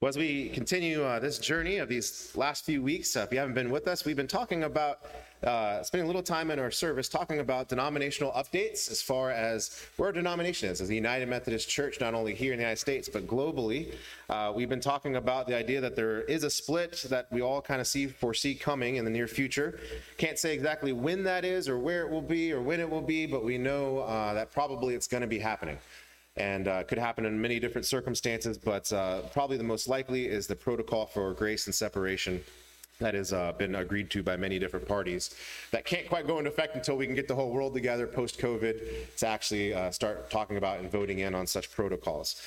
Well, as we continue this journey of these last few weeks, if you haven't been with us, we've been talking about, spending a little time in our service talking about denominational updates as far as where our denomination is, as the United Methodist Church, not only here in the United States, but globally. We've been talking about the idea that there is a split that we all kind of foresee coming in the near future. Can't say exactly when that is or where it will be or when it will be, but we know that probably it's going to be happening. And could happen in many different circumstances, but probably the most likely is the protocol for grace and separation that has been agreed to by many different parties that can't quite go into effect until we can get the whole world together post-COVID to actually start talking about and voting in on such protocols.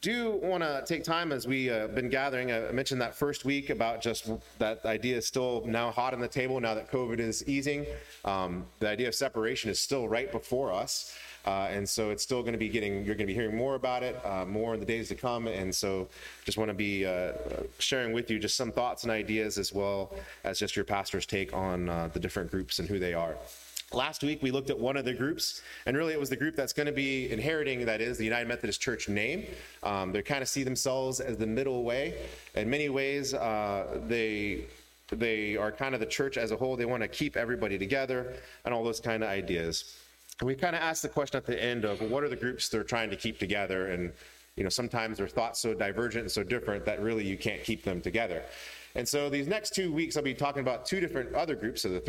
Do want to take time as we've been gathering. I mentioned that first week about just that idea is still now hot on the table now that COVID is easing. The idea of separation is still right before us. And so it's still going to be you're going to be hearing more about it, more in the days to come. And so just want to be sharing with you just some thoughts and ideas as well as just your pastor's take on the different groups and who they are. Last week, we looked at one of the groups, and really it was the group that's going to be inheriting, that is, the United Methodist Church name. They kind of see themselves as the middle way. In many ways, they are kind of the church as a whole. They want to keep everybody together and all those kind of ideas. And we kind of asked the question at the end of what are the groups they're trying to keep together, and you know sometimes their thoughts so divergent and so different that really you can't keep them together. And so these next 2 weeks I'll be talking about two different other groups, so it's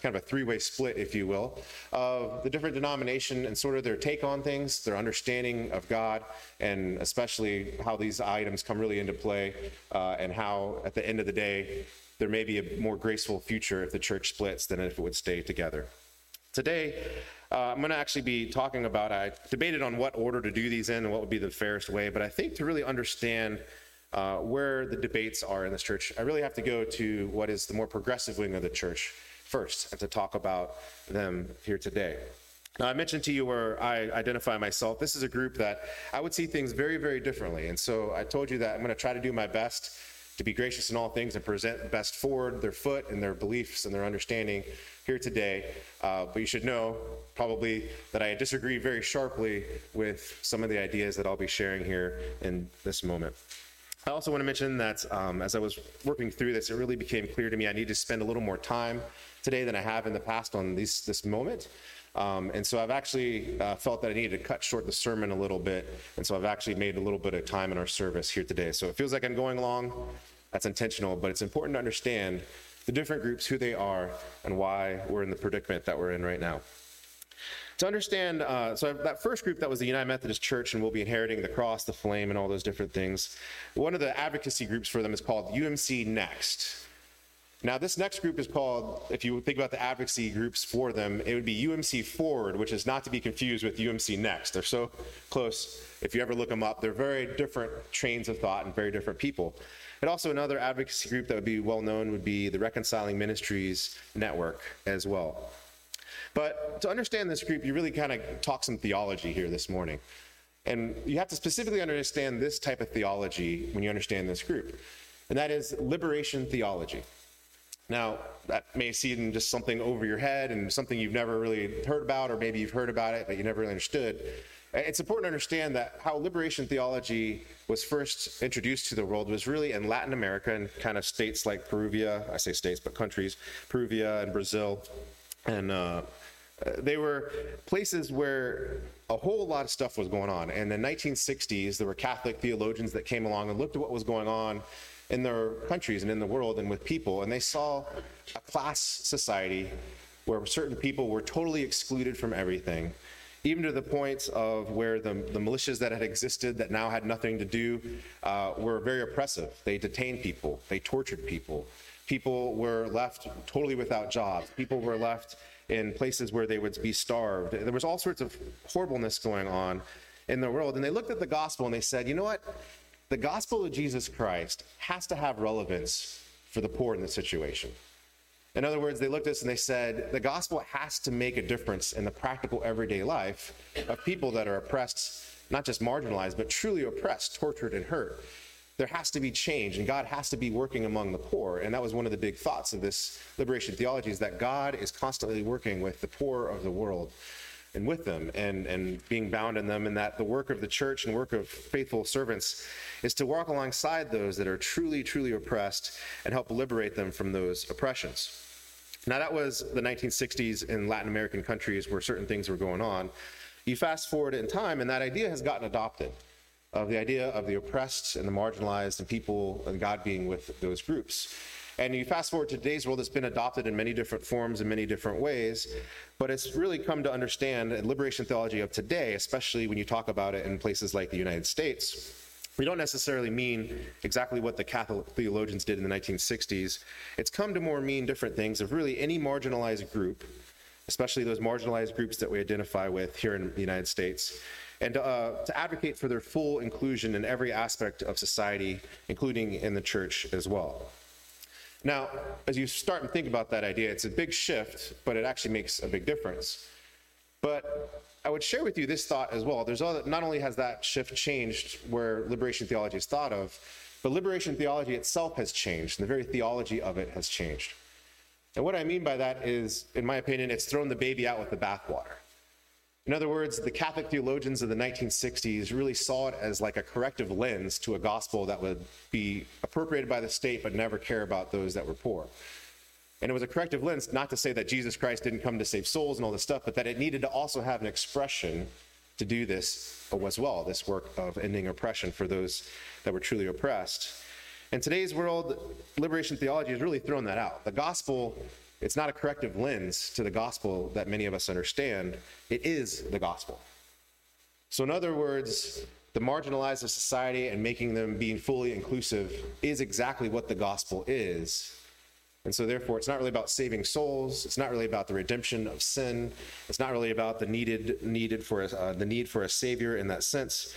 kind of a three-way split, if you will, of the different denomination and sort of their take on things, their understanding of God, and especially how these items come really into play, and how at the end of the day there may be a more graceful future if the church splits than if it would stay together. Today, I'm going to actually be talking about, I debated on what order to do these in and what would be the fairest way, but I think to really understand where the debates are in this church, I really have to go to what is the more progressive wing of the church first and to talk about them here today. Now, I mentioned to you where I identify myself. This is a group that I would see things very, very differently, and so I told you that I'm going to try to do my best to be gracious in all things and present best forward their foot and their beliefs and their understanding here today. But you should know probably that I disagree very sharply with some of the ideas that I'll be sharing here in this moment. I also want to mention that as I was working through this, it really became clear to me I need to spend a little more time today than I have in the past on this moment. And so I've actually felt that I needed to cut short the sermon a little bit. And so I've actually made a little bit of time in our service here today. So it feels like I'm going long. That's intentional, but it's important to understand the different groups, who they are, and why we're in the predicament that we're in right now. To understand, so that first group that was the United Methodist Church and will be inheriting the cross, the flame, and all those different things, one of the advocacy groups for them is called UMC Next. Now, this next group is called, if you think about the advocacy groups for them, it would be UMC Forward, which is not to be confused with UMC Next. They're so close. If you ever look them up, they're very different trains of thought and very different people. And also another advocacy group that would be well known would be the Reconciling Ministries Network as well. But to understand this group, you really kind of talk some theology here this morning. And you have to specifically understand this type of theology when you understand this group. And that is liberation theology. Now, that may seem just something over your head and something you've never really heard about, or maybe you've heard about it, but you never really understood. It's important to understand that how liberation theology was first introduced to the world was really in Latin America and kind of states like Peru, I say states, but countries, Peru and Brazil. And they were places where a whole lot of stuff was going on. And in the 1960s, there were Catholic theologians that came along and looked at what was going on in their countries and in the world and with people, and they saw a class society where certain people were totally excluded from everything, even to the point of where the militias that had existed that now had nothing to do were very oppressive. They detained people, they tortured people. People were left totally without jobs. People were left in places where they would be starved. There was all sorts of horribleness going on in the world, and they looked at the gospel and they said, you know what? The gospel of Jesus Christ has to have relevance for the poor in this situation. In other words, they looked at us and they said, the gospel has to make a difference in the practical everyday life of people that are oppressed, not just marginalized, but truly oppressed, tortured, and hurt. There has to be change, and God has to be working among the poor. And that was one of the big thoughts of this liberation theology, is that God is constantly working with the poor of the world. and with them, and being bound in them, and that the work of the church and work of faithful servants is to walk alongside those that are truly, truly oppressed and help liberate them from those oppressions. Now, that was the 1960s in Latin American countries where certain things were going on. You fast forward in time, and that idea has gotten adopted, of the idea of the oppressed and the marginalized and people and God being with those groups. And you fast forward to today's world, it's been adopted in many different forms, in many different ways, but it's really come to understand in liberation theology of today, especially when you talk about it in places like the United States, we don't necessarily mean exactly what the Catholic theologians did in the 1960s. It's come to more mean different things of really any marginalized group, especially those marginalized groups that we identify with here in the United States, and to advocate for their full inclusion in every aspect of society, including in the church as well. Now, as you start and think about that idea, it's a big shift, but it actually makes a big difference. But I would share with you this thought as well. Not only has that shift changed where liberation theology is thought of, but liberation theology itself has changed, and the very theology of it has changed. And what I mean by that is, in my opinion, it's thrown the baby out with the bathwater. In other words, the Catholic theologians of the 1960s really saw it as like a corrective lens to a gospel that would be appropriated by the state but never care about those that were poor. And it was a corrective lens, not to say that Jesus Christ didn't come to save souls and all this stuff, but that it needed to also have an expression to do this as well, this work of ending oppression for those that were truly oppressed. In today's world, liberation theology has really thrown that out. The gospel, it's not a corrective lens to the gospel that many of us understand. It is the gospel. So in other words, the marginalized of society and making them being fully inclusive is exactly what the gospel is. And so therefore, it's not really about saving souls. It's not really about the redemption of sin. It's not really about the need for a savior in that sense.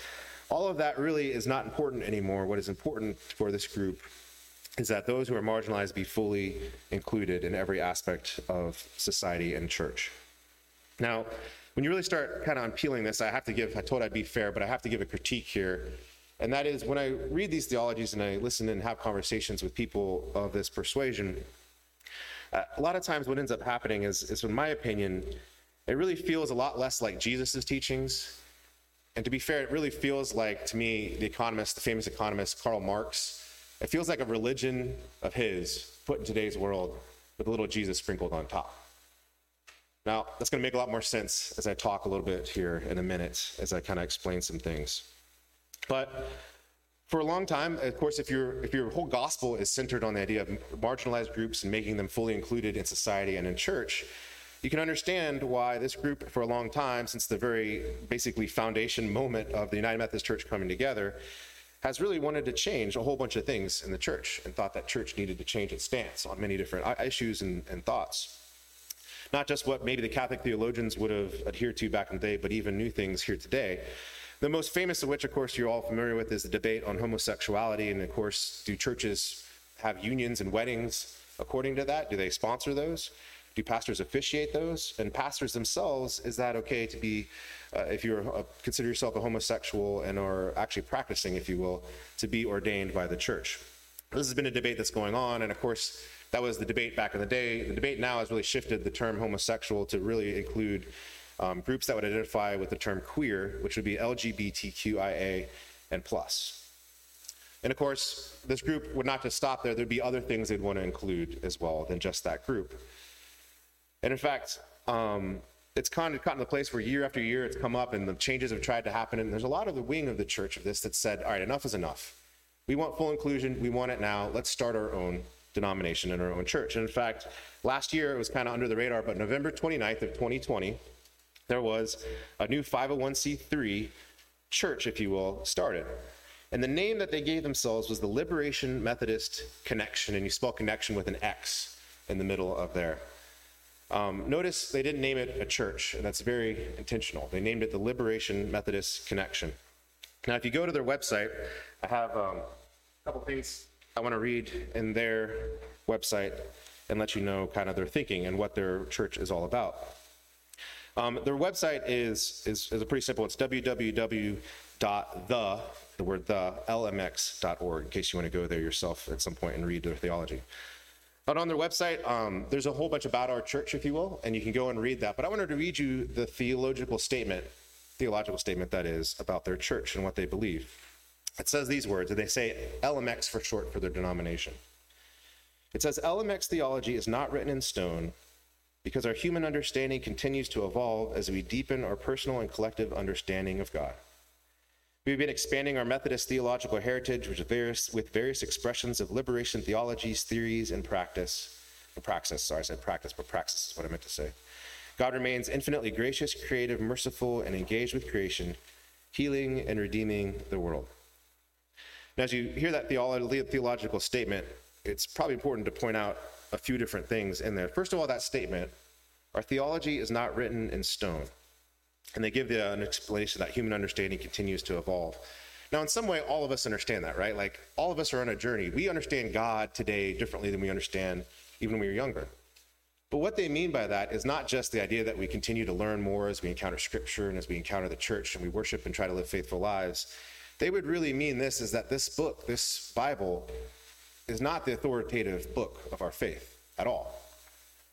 All of that really is not important anymore. What is important for this group is that those who are marginalized be fully included in every aspect of society and church. Now, when you really start kind of unpeeling this, I told I'd be fair, but I have to give a critique here. And that is, when I read these theologies and I listen and have conversations with people of this persuasion, a lot of times what ends up happening is, in my opinion, it really feels a lot less like Jesus' teachings. And to be fair, it really feels like, to me, the famous economist Karl Marx. It feels like a religion of his put in today's world with a little Jesus sprinkled on top. Now, that's going to make a lot more sense as I talk a little bit here in a minute, as I kind of explain some things. But for a long time, of course, if your whole gospel is centered on the idea of marginalized groups and making them fully included in society and in church, you can understand why this group for a long time, since the very basically foundation moment of the United Methodist Church coming together, has really wanted to change a whole bunch of things in the church and thought that church needed to change its stance on many different issues and thoughts. Not just what maybe the Catholic theologians would have adhered to back in the day, but even new things here today. The most famous of which, of course, you're all familiar with is the debate on homosexuality. And of course, do churches have unions and weddings according to that? Do they sponsor those? Do pastors officiate those? And pastors themselves, is that okay to be, if you consider yourself a homosexual and are actually practicing, if you will, to be ordained by the church? This has been a debate that's going on, and of course, that was the debate back in the day. The debate now has really shifted the term homosexual to really include groups that would identify with the term queer, which would be LGBTQIA and plus. And of course, this group would not just stop there. There'd be other things they'd want to include as well than just that group. And in fact, it's kind of gotten to the place where year after year it's come up and the changes have tried to happen. And there's a lot of the wing of the church of this that said, all right, enough is enough. We want full inclusion. We want it now. Let's start our own denomination in our own church. And in fact, last year it was kind of under the radar, but November 29th of 2020, there was a new 501c3 church, if you will, started. And the name that they gave themselves was the Liberation Methodist Connection. And you spell connection with an X in the middle of there. Notice they didn't name it a church, and that's very intentional. They named it the Liberation Methodist Connection. Now, if you go to their website, I have a couple things I want to read in their website and let you know kind of their thinking and what their church is all about. Their website is pretty simple. It's www.the lmx.org, in case you want to go there yourself at some point and read their theology. But on their website, there's a whole bunch about our church, if you will, and you can go and read that. But I wanted to read you the theological statement that is, about their church and what they believe. It says these words, and they say LMX for short for their denomination. It says, LMX theology is not written in stone because our human understanding continues to evolve as we deepen our personal and collective understanding of God. We've been expanding our Methodist theological heritage with various expressions of liberation theologies, theories, and praxis. Sorry, I said practice, but praxis is what I meant to say. God remains infinitely gracious, creative, merciful, and engaged with creation, healing and redeeming the world. Now, as you hear that theological statement, it's probably important to point out a few different things in there. First of all, that statement, our theology is not written in stone. And they give an explanation that human understanding continues to evolve. Now, in some way, all of us understand that, right? Like, all of us are on a journey. We understand God today differently than we understand even when we were younger. But what they mean by that is not just the idea that we continue to learn more as we encounter Scripture and as we encounter the church and we worship and try to live faithful lives. They would really mean this, is that this book, this Bible, is not the authoritative book of our faith at all.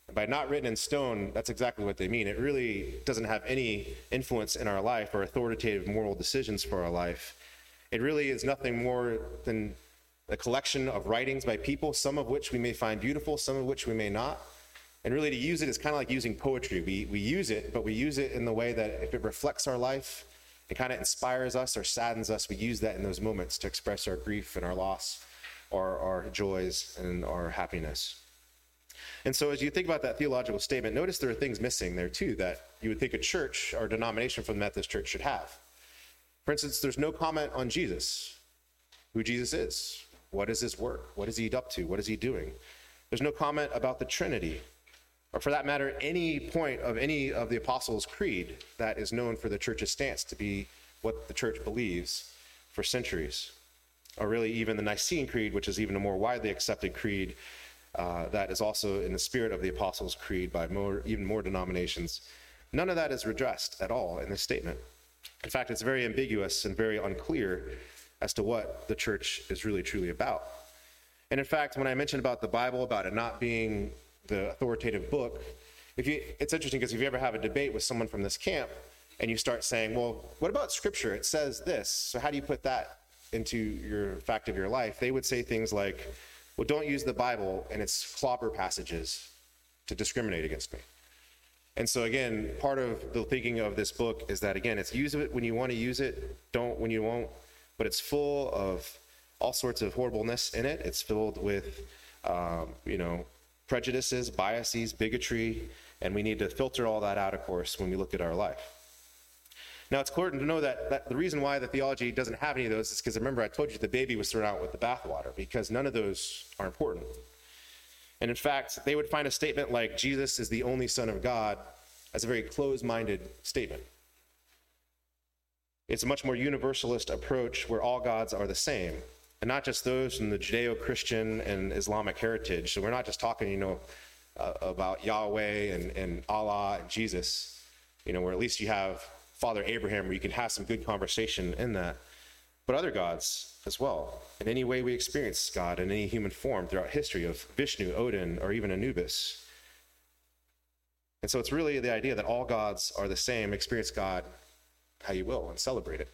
And by not written in stone, that's exactly what they mean. It really doesn't have any influence in our life or authoritative moral decisions for our life. It really is nothing more than a collection of writings by people, some of which we may find beautiful, some of which we may not. And really, to use it is kind of like using poetry. We use it, but we use it in the way that if it reflects our life, it kind of inspires us or saddens us. We use that in those moments to express our grief and our loss, our joys and our happiness. And so as you think about that theological statement, notice there are things missing there too that you would think a church or denomination from the Methodist Church should have. For instance, there's no comment on Jesus, who Jesus is, what is his work, what is he up to, what is he doing. There's no comment about the Trinity, or for that matter, any point of any of the Apostles' Creed that is known for the church's stance to be what the church believes for centuries. Or really even the Nicene Creed, which is even a more widely accepted creed that is also in the spirit of the Apostles' Creed by even more denominations. None of that is redressed at all in this statement. In fact, it's very ambiguous and very unclear as to what the church is really truly about. And in fact, when I mentioned about the Bible, about it not being the authoritative book, it's interesting because if you ever have a debate with someone from this camp and you start saying, well, what about Scripture? It says this, so how do you put that into your fact of your life? They would say things like, well, don't use the Bible and its clobber passages to discriminate against me. And so again, part of the thinking of this book is that, again, it's use it when you want to use it, don't when you won't, but it's full of all sorts of horribleness in it. It's filled with, prejudices, biases, bigotry, and we need to filter all that out, of course, when we look at our life. Now, it's important to know that the reason why the theology doesn't have any of those is because, remember, I told you the baby was thrown out with the bathwater, because none of those are important. And in fact, they would find a statement like Jesus is the only Son of God as a very closed-minded statement. It's a much more universalist approach where all gods are the same, and not just those from the Judeo-Christian and Islamic heritage. So we're not just talking, about Yahweh and Allah and Jesus, where at least you have Father Abraham, where you can have some good conversation in that, but other gods as well. In any way we experience God in any human form throughout history of Vishnu, Odin, or even Anubis. And so it's really the idea that all gods are the same, experience God how you will and celebrate it.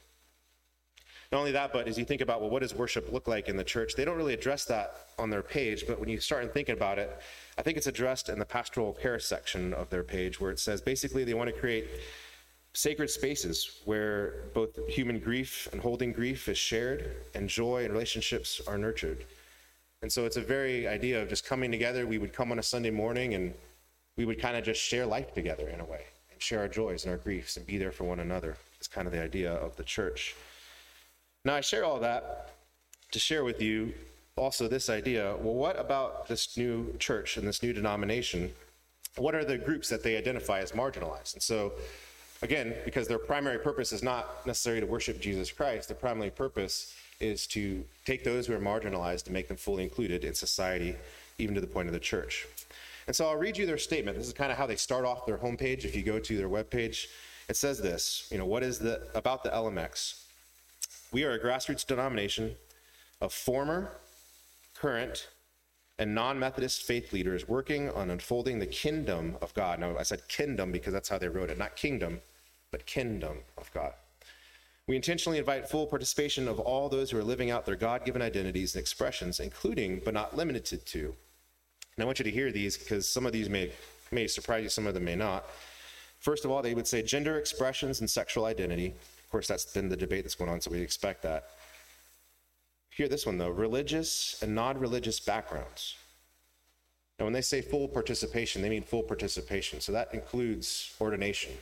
Not only that, but as you think about, well, what does worship look like in the church? They don't really address that on their page, but when you start thinking about it, I think it's addressed in the pastoral care section of their page, where it says basically they want to create sacred spaces where both human grief and holding grief is shared, and joy and relationships are nurtured. And so it's a very idea of just coming together. We would come on a Sunday morning and we would kind of just share life together in a way, and share our joys and our griefs and be there for one another. It's kind of the idea of the church. Now, I share all that to share with you also this idea, well, what about this new church and this new denomination? What are the groups that they identify as marginalized? And so, again, because their primary purpose is not necessarily to worship Jesus Christ, their primary purpose is to take those who are marginalized and make them fully included in society, even to the point of the church. And so I'll read you their statement. This is kind of how they start off their homepage. If you go to their webpage, it says this, what is about the LMX? We are a grassroots denomination of former, current, and non-Methodist faith leaders working on unfolding the kingdom of God. Now, I said kingdom because that's how they wrote it, not kingdom, but kingdom of God. We intentionally invite full participation of all those who are living out their God-given identities and expressions, including but not limited to. And I want you to hear these because some of these may surprise you, some of them may not. First of all, they would say gender expressions and sexual identity. Of course, that's been the debate that's going on, so we expect that. Hear this one, though, religious and non-religious backgrounds. Now, when they say full participation, they mean full participation. So that includes ordination.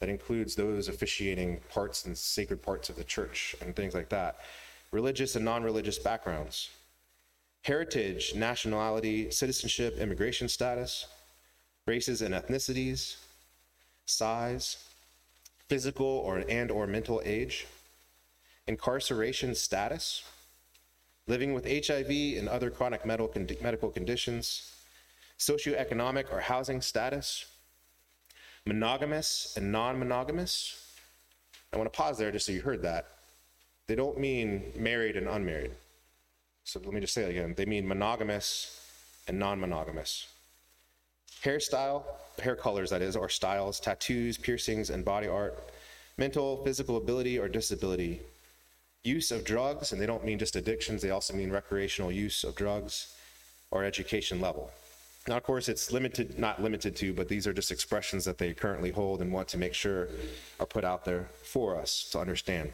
That includes those officiating parts and sacred parts of the church and things like that. Religious and non-religious backgrounds. Heritage, nationality, citizenship, immigration status, races and ethnicities, size, physical or mental age, incarceration status, living with HIV and other chronic medical conditions, socioeconomic or housing status, monogamous and non-monogamous. I want to pause there just so you heard that. They don't mean married and unmarried. So let me just say it again. They mean monogamous and non-monogamous. Hairstyle, hair colors that is, or styles, tattoos, piercings, and body art, mental, physical ability, or disability, use of drugs, and they don't mean just addictions, they also mean recreational use of drugs, or education level. Now, of course, it's limited, not limited to, but these are just expressions that they currently hold and want to make sure are put out there for us to understand.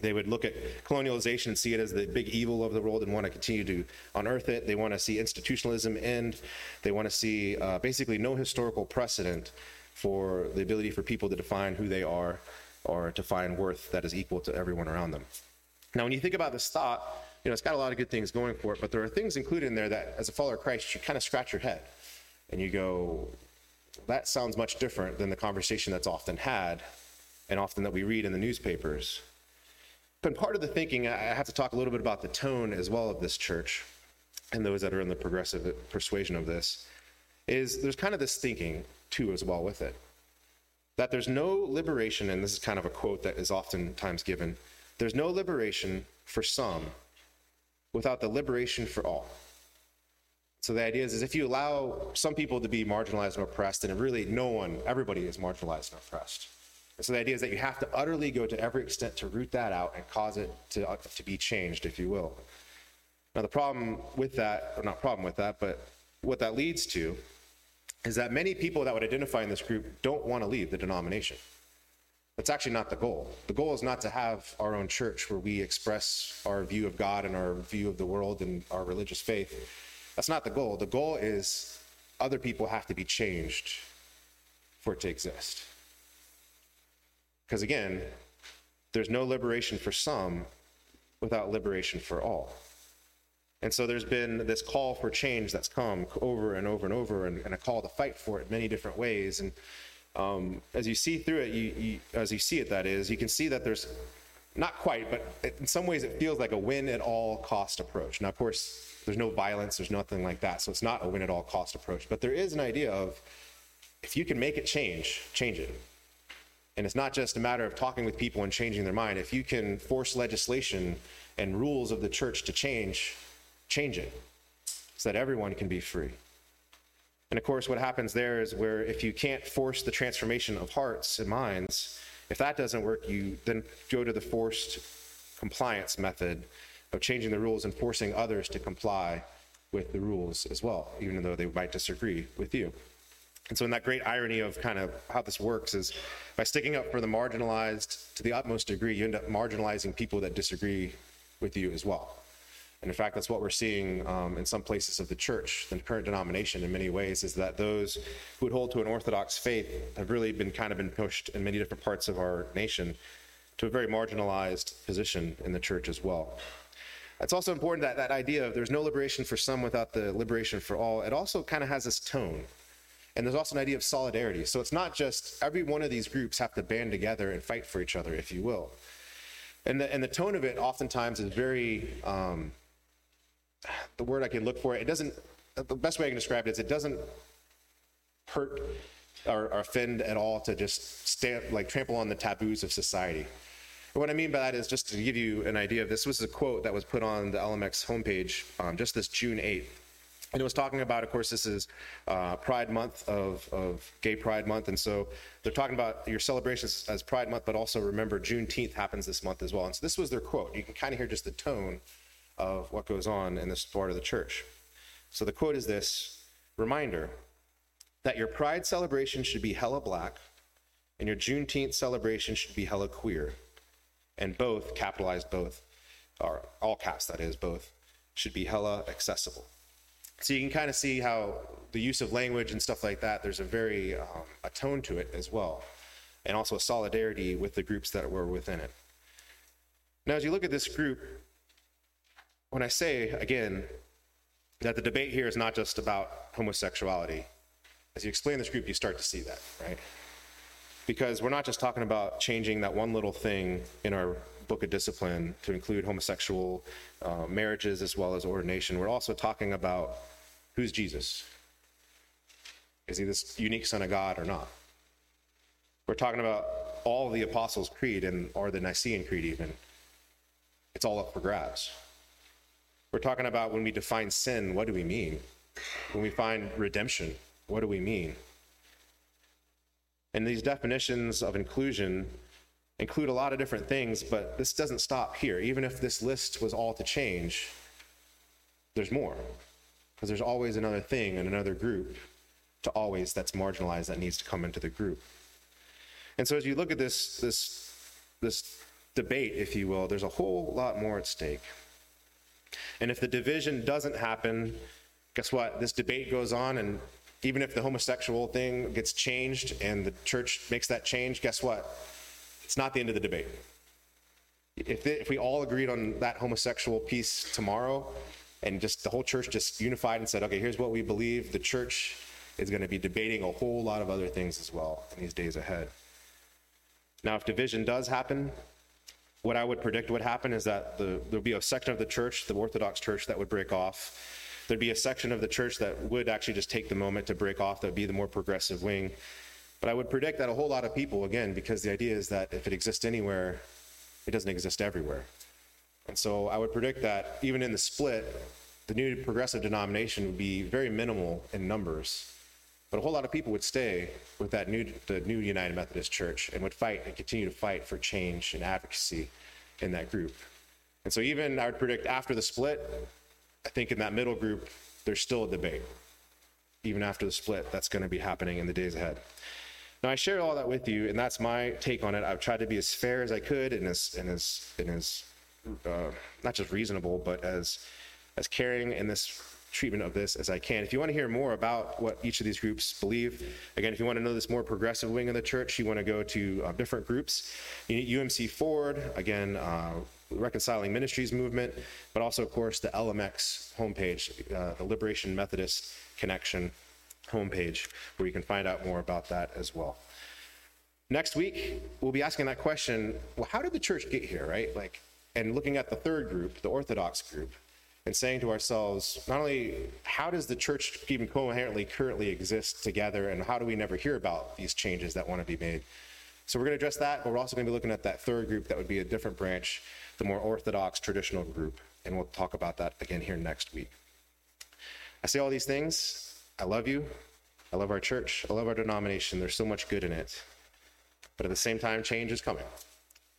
They would look at colonialization and see it as the big evil of the world and want to continue to unearth it. They want to see institutionalism end. They want to see basically no historical precedent for the ability for people to define who they are or to find worth that is equal to everyone around them. Now, when you think about this thought, you know, it's got a lot of good things going for it, but there are things included in there that, as a follower of Christ, you kind of scratch your head and you go, that sounds much different than the conversation that's often had and often that we read in the newspapers. But part of the thinking, I have to talk a little bit about the tone as well of this church and those that are in the progressive persuasion of this, is there's kind of this thinking, too, as well with it, that there's no liberation, and this is kind of a quote that is oftentimes given, there's no liberation for some without the liberation for all. So the idea is if you allow some people to be marginalized and oppressed, then really no one, everybody is marginalized and oppressed. And so the idea is that you have to utterly go to every extent to root that out and cause it to be changed, if you will. Now the problem with that, or not problem with that, but what that leads to is that many people that would identify in this group don't want to leave the denomination. That's actually not the goal. The goal is not to have our own church where we express our view of God and our view of the world and our religious faith. That's not the goal. The goal is other people have to be changed for it to exist. Because again, there's no liberation for some without liberation for all. And so there's been this call for change that's come over and over and over, and a call to fight for it in many different ways. And as you see through it, you can see that there's not quite, but in some ways it feels like a win at all cost approach. Now, of course, there's no violence, there's nothing like that. So it's not a win at all cost approach, but there is an idea of if you can make it change it. And it's not just a matter of talking with people and changing their mind. If you can force legislation and rules of the church to change it so that everyone can be free. And of course, what happens there is where if you can't force the transformation of hearts and minds, if that doesn't work, you then go to the forced compliance method of changing the rules and forcing others to comply with the rules as well, even though they might disagree with you. And so in that great irony of kind of how this works is by sticking up for the marginalized to the utmost degree, you end up marginalizing people that disagree with you as well. And in fact, that's what we're seeing in some places of the church, the current denomination in many ways, is that those who would hold to an orthodox faith have really been kind of been pushed in many different parts of our nation to a very marginalized position in the church as well. It's also important that idea of there's no liberation for some without the liberation for all, it also kind of has this tone. And there's also an idea of solidarity. So it's not just every one of these groups have to band together and fight for each other, if you will. And the tone of it oftentimes is very... the word I can look for, the best way I can describe it is it doesn't hurt or offend at all to just trample on the taboos of society. And what I mean by that is just to give you an idea of this was a quote that was put on the LMX homepage just this June 8th. And it was talking about, of course, this is Pride Month of Gay Pride Month. And so they're talking about your celebrations as Pride Month, but also remember Juneteenth happens this month as well. And so this was their quote. You can kind of hear just the tone of what goes on in this part of the church. So the quote is this: reminder that your Pride celebration should be hella black and your Juneteenth celebration should be hella queer. And both, capitalized both, or all caps that is, both, should be hella accessible. So you can kind of see how the use of language and stuff like that, there's a very a tone to it as well, and also a solidarity with the groups that were within it. Now, as you look at this group, when I say, again, that the debate here is not just about homosexuality, as you explain this group, you start to see that, right? Because we're not just talking about changing that one little thing in our book of discipline to include homosexual marriages as well as ordination. We're also talking about, who's Jesus? Is he this unique son of God or not? We're talking about all the Apostles' Creed or the Nicene Creed even. It's all up for grabs. We're talking about, when we define sin, what do we mean? When we find redemption, what do we mean? And these definitions of inclusion include a lot of different things, but this doesn't stop here. Even if this list was all to change, there's more, because there's always another thing and another group to always that's marginalized that needs to come into the group. And so as you look at this debate, if you will, there's a whole lot more at stake. And if the division doesn't happen, guess what? This debate goes on, and even if the homosexual thing gets changed and the church makes that change, guess what? It's not the end of the debate. If we all agreed on that homosexual piece tomorrow, and just the whole church just unified and said, okay, here's what we believe, the church is going to be debating a whole lot of other things as well in these days ahead. Now, if division does happen, what I would predict would happen is that there'll be a section of the church, the Orthodox Church, that would break off. There'd be a section of the church that would actually just take the moment to break off. That would be the more progressive wing. But I would predict that a whole lot of people, again, because the idea is that if it exists anywhere, it doesn't exist everywhere. And so I would predict that even in the split, the new progressive denomination would be very minimal in numbers. But a whole lot of people would stay with that the new United Methodist Church and would fight and continue to fight for change and advocacy in that group. And so even I would predict after the split, I think in that middle group, there's still a debate. Even after the split, that's going to be happening in the days ahead. Now, I shared all that with you, and that's my take on it. I've tried to be as fair as I could and as not just reasonable, but as caring in this treatment of this as I can. If you want to hear more about what each of these groups believe, again, if you want to know this more progressive wing of the church, you want to go to different groups. You need UMC Forward, again, Reconciling Ministries movement, but also, of course, the LMX homepage, the Liberation Methodist Connection homepage, where you can find out more about that as well. Next week, we'll be asking that question, well, how did the church get here, right? Like, and looking at the third group, the Orthodox group, and saying to ourselves, not only how does the church even coherently currently exist together, and how do we never hear about these changes that want to be made? So we're going to address that, but we're also going to be looking at that third group that would be a different branch, the more Orthodox traditional group, and we'll talk about that again here next week. I say all these things. I love you. I love our church. I love our denomination. There's so much good in it. But at the same time, change is coming.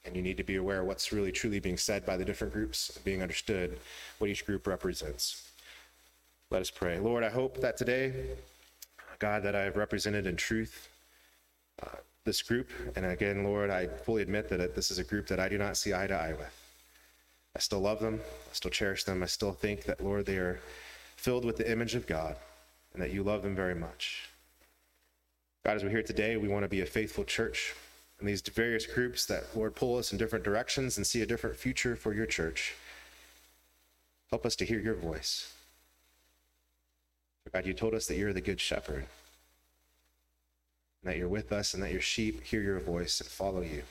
And you need to be aware of what's really truly being said by the different groups, being understood what each group represents. Let us pray. Lord, I hope that today, God, that I have represented in truth this group. And again, Lord, I fully admit that this is a group that I do not see eye to eye with. I still love them. I still cherish them. I still think that, Lord, they are filled with the image of God and that you love them very much. God, as we're here today, we want to be a faithful church. And these various groups that, Lord, pull us in different directions and see a different future for your church. Help us to hear your voice. God, you told us that you're the good shepherd, and that you're with us, and that your sheep hear your voice and follow you.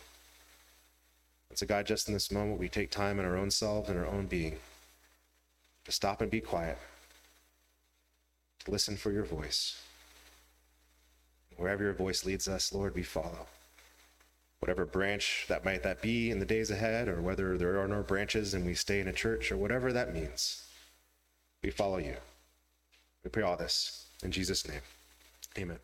And so, God, just in this moment, we take time in our own selves and our own being to stop and be quiet, to listen for your voice. Wherever your voice leads us, Lord, we follow. Whatever branch that might be in the days ahead, or whether there are no branches and we stay in a church, or whatever that means, we follow you. We pray all this in Jesus' name. Amen.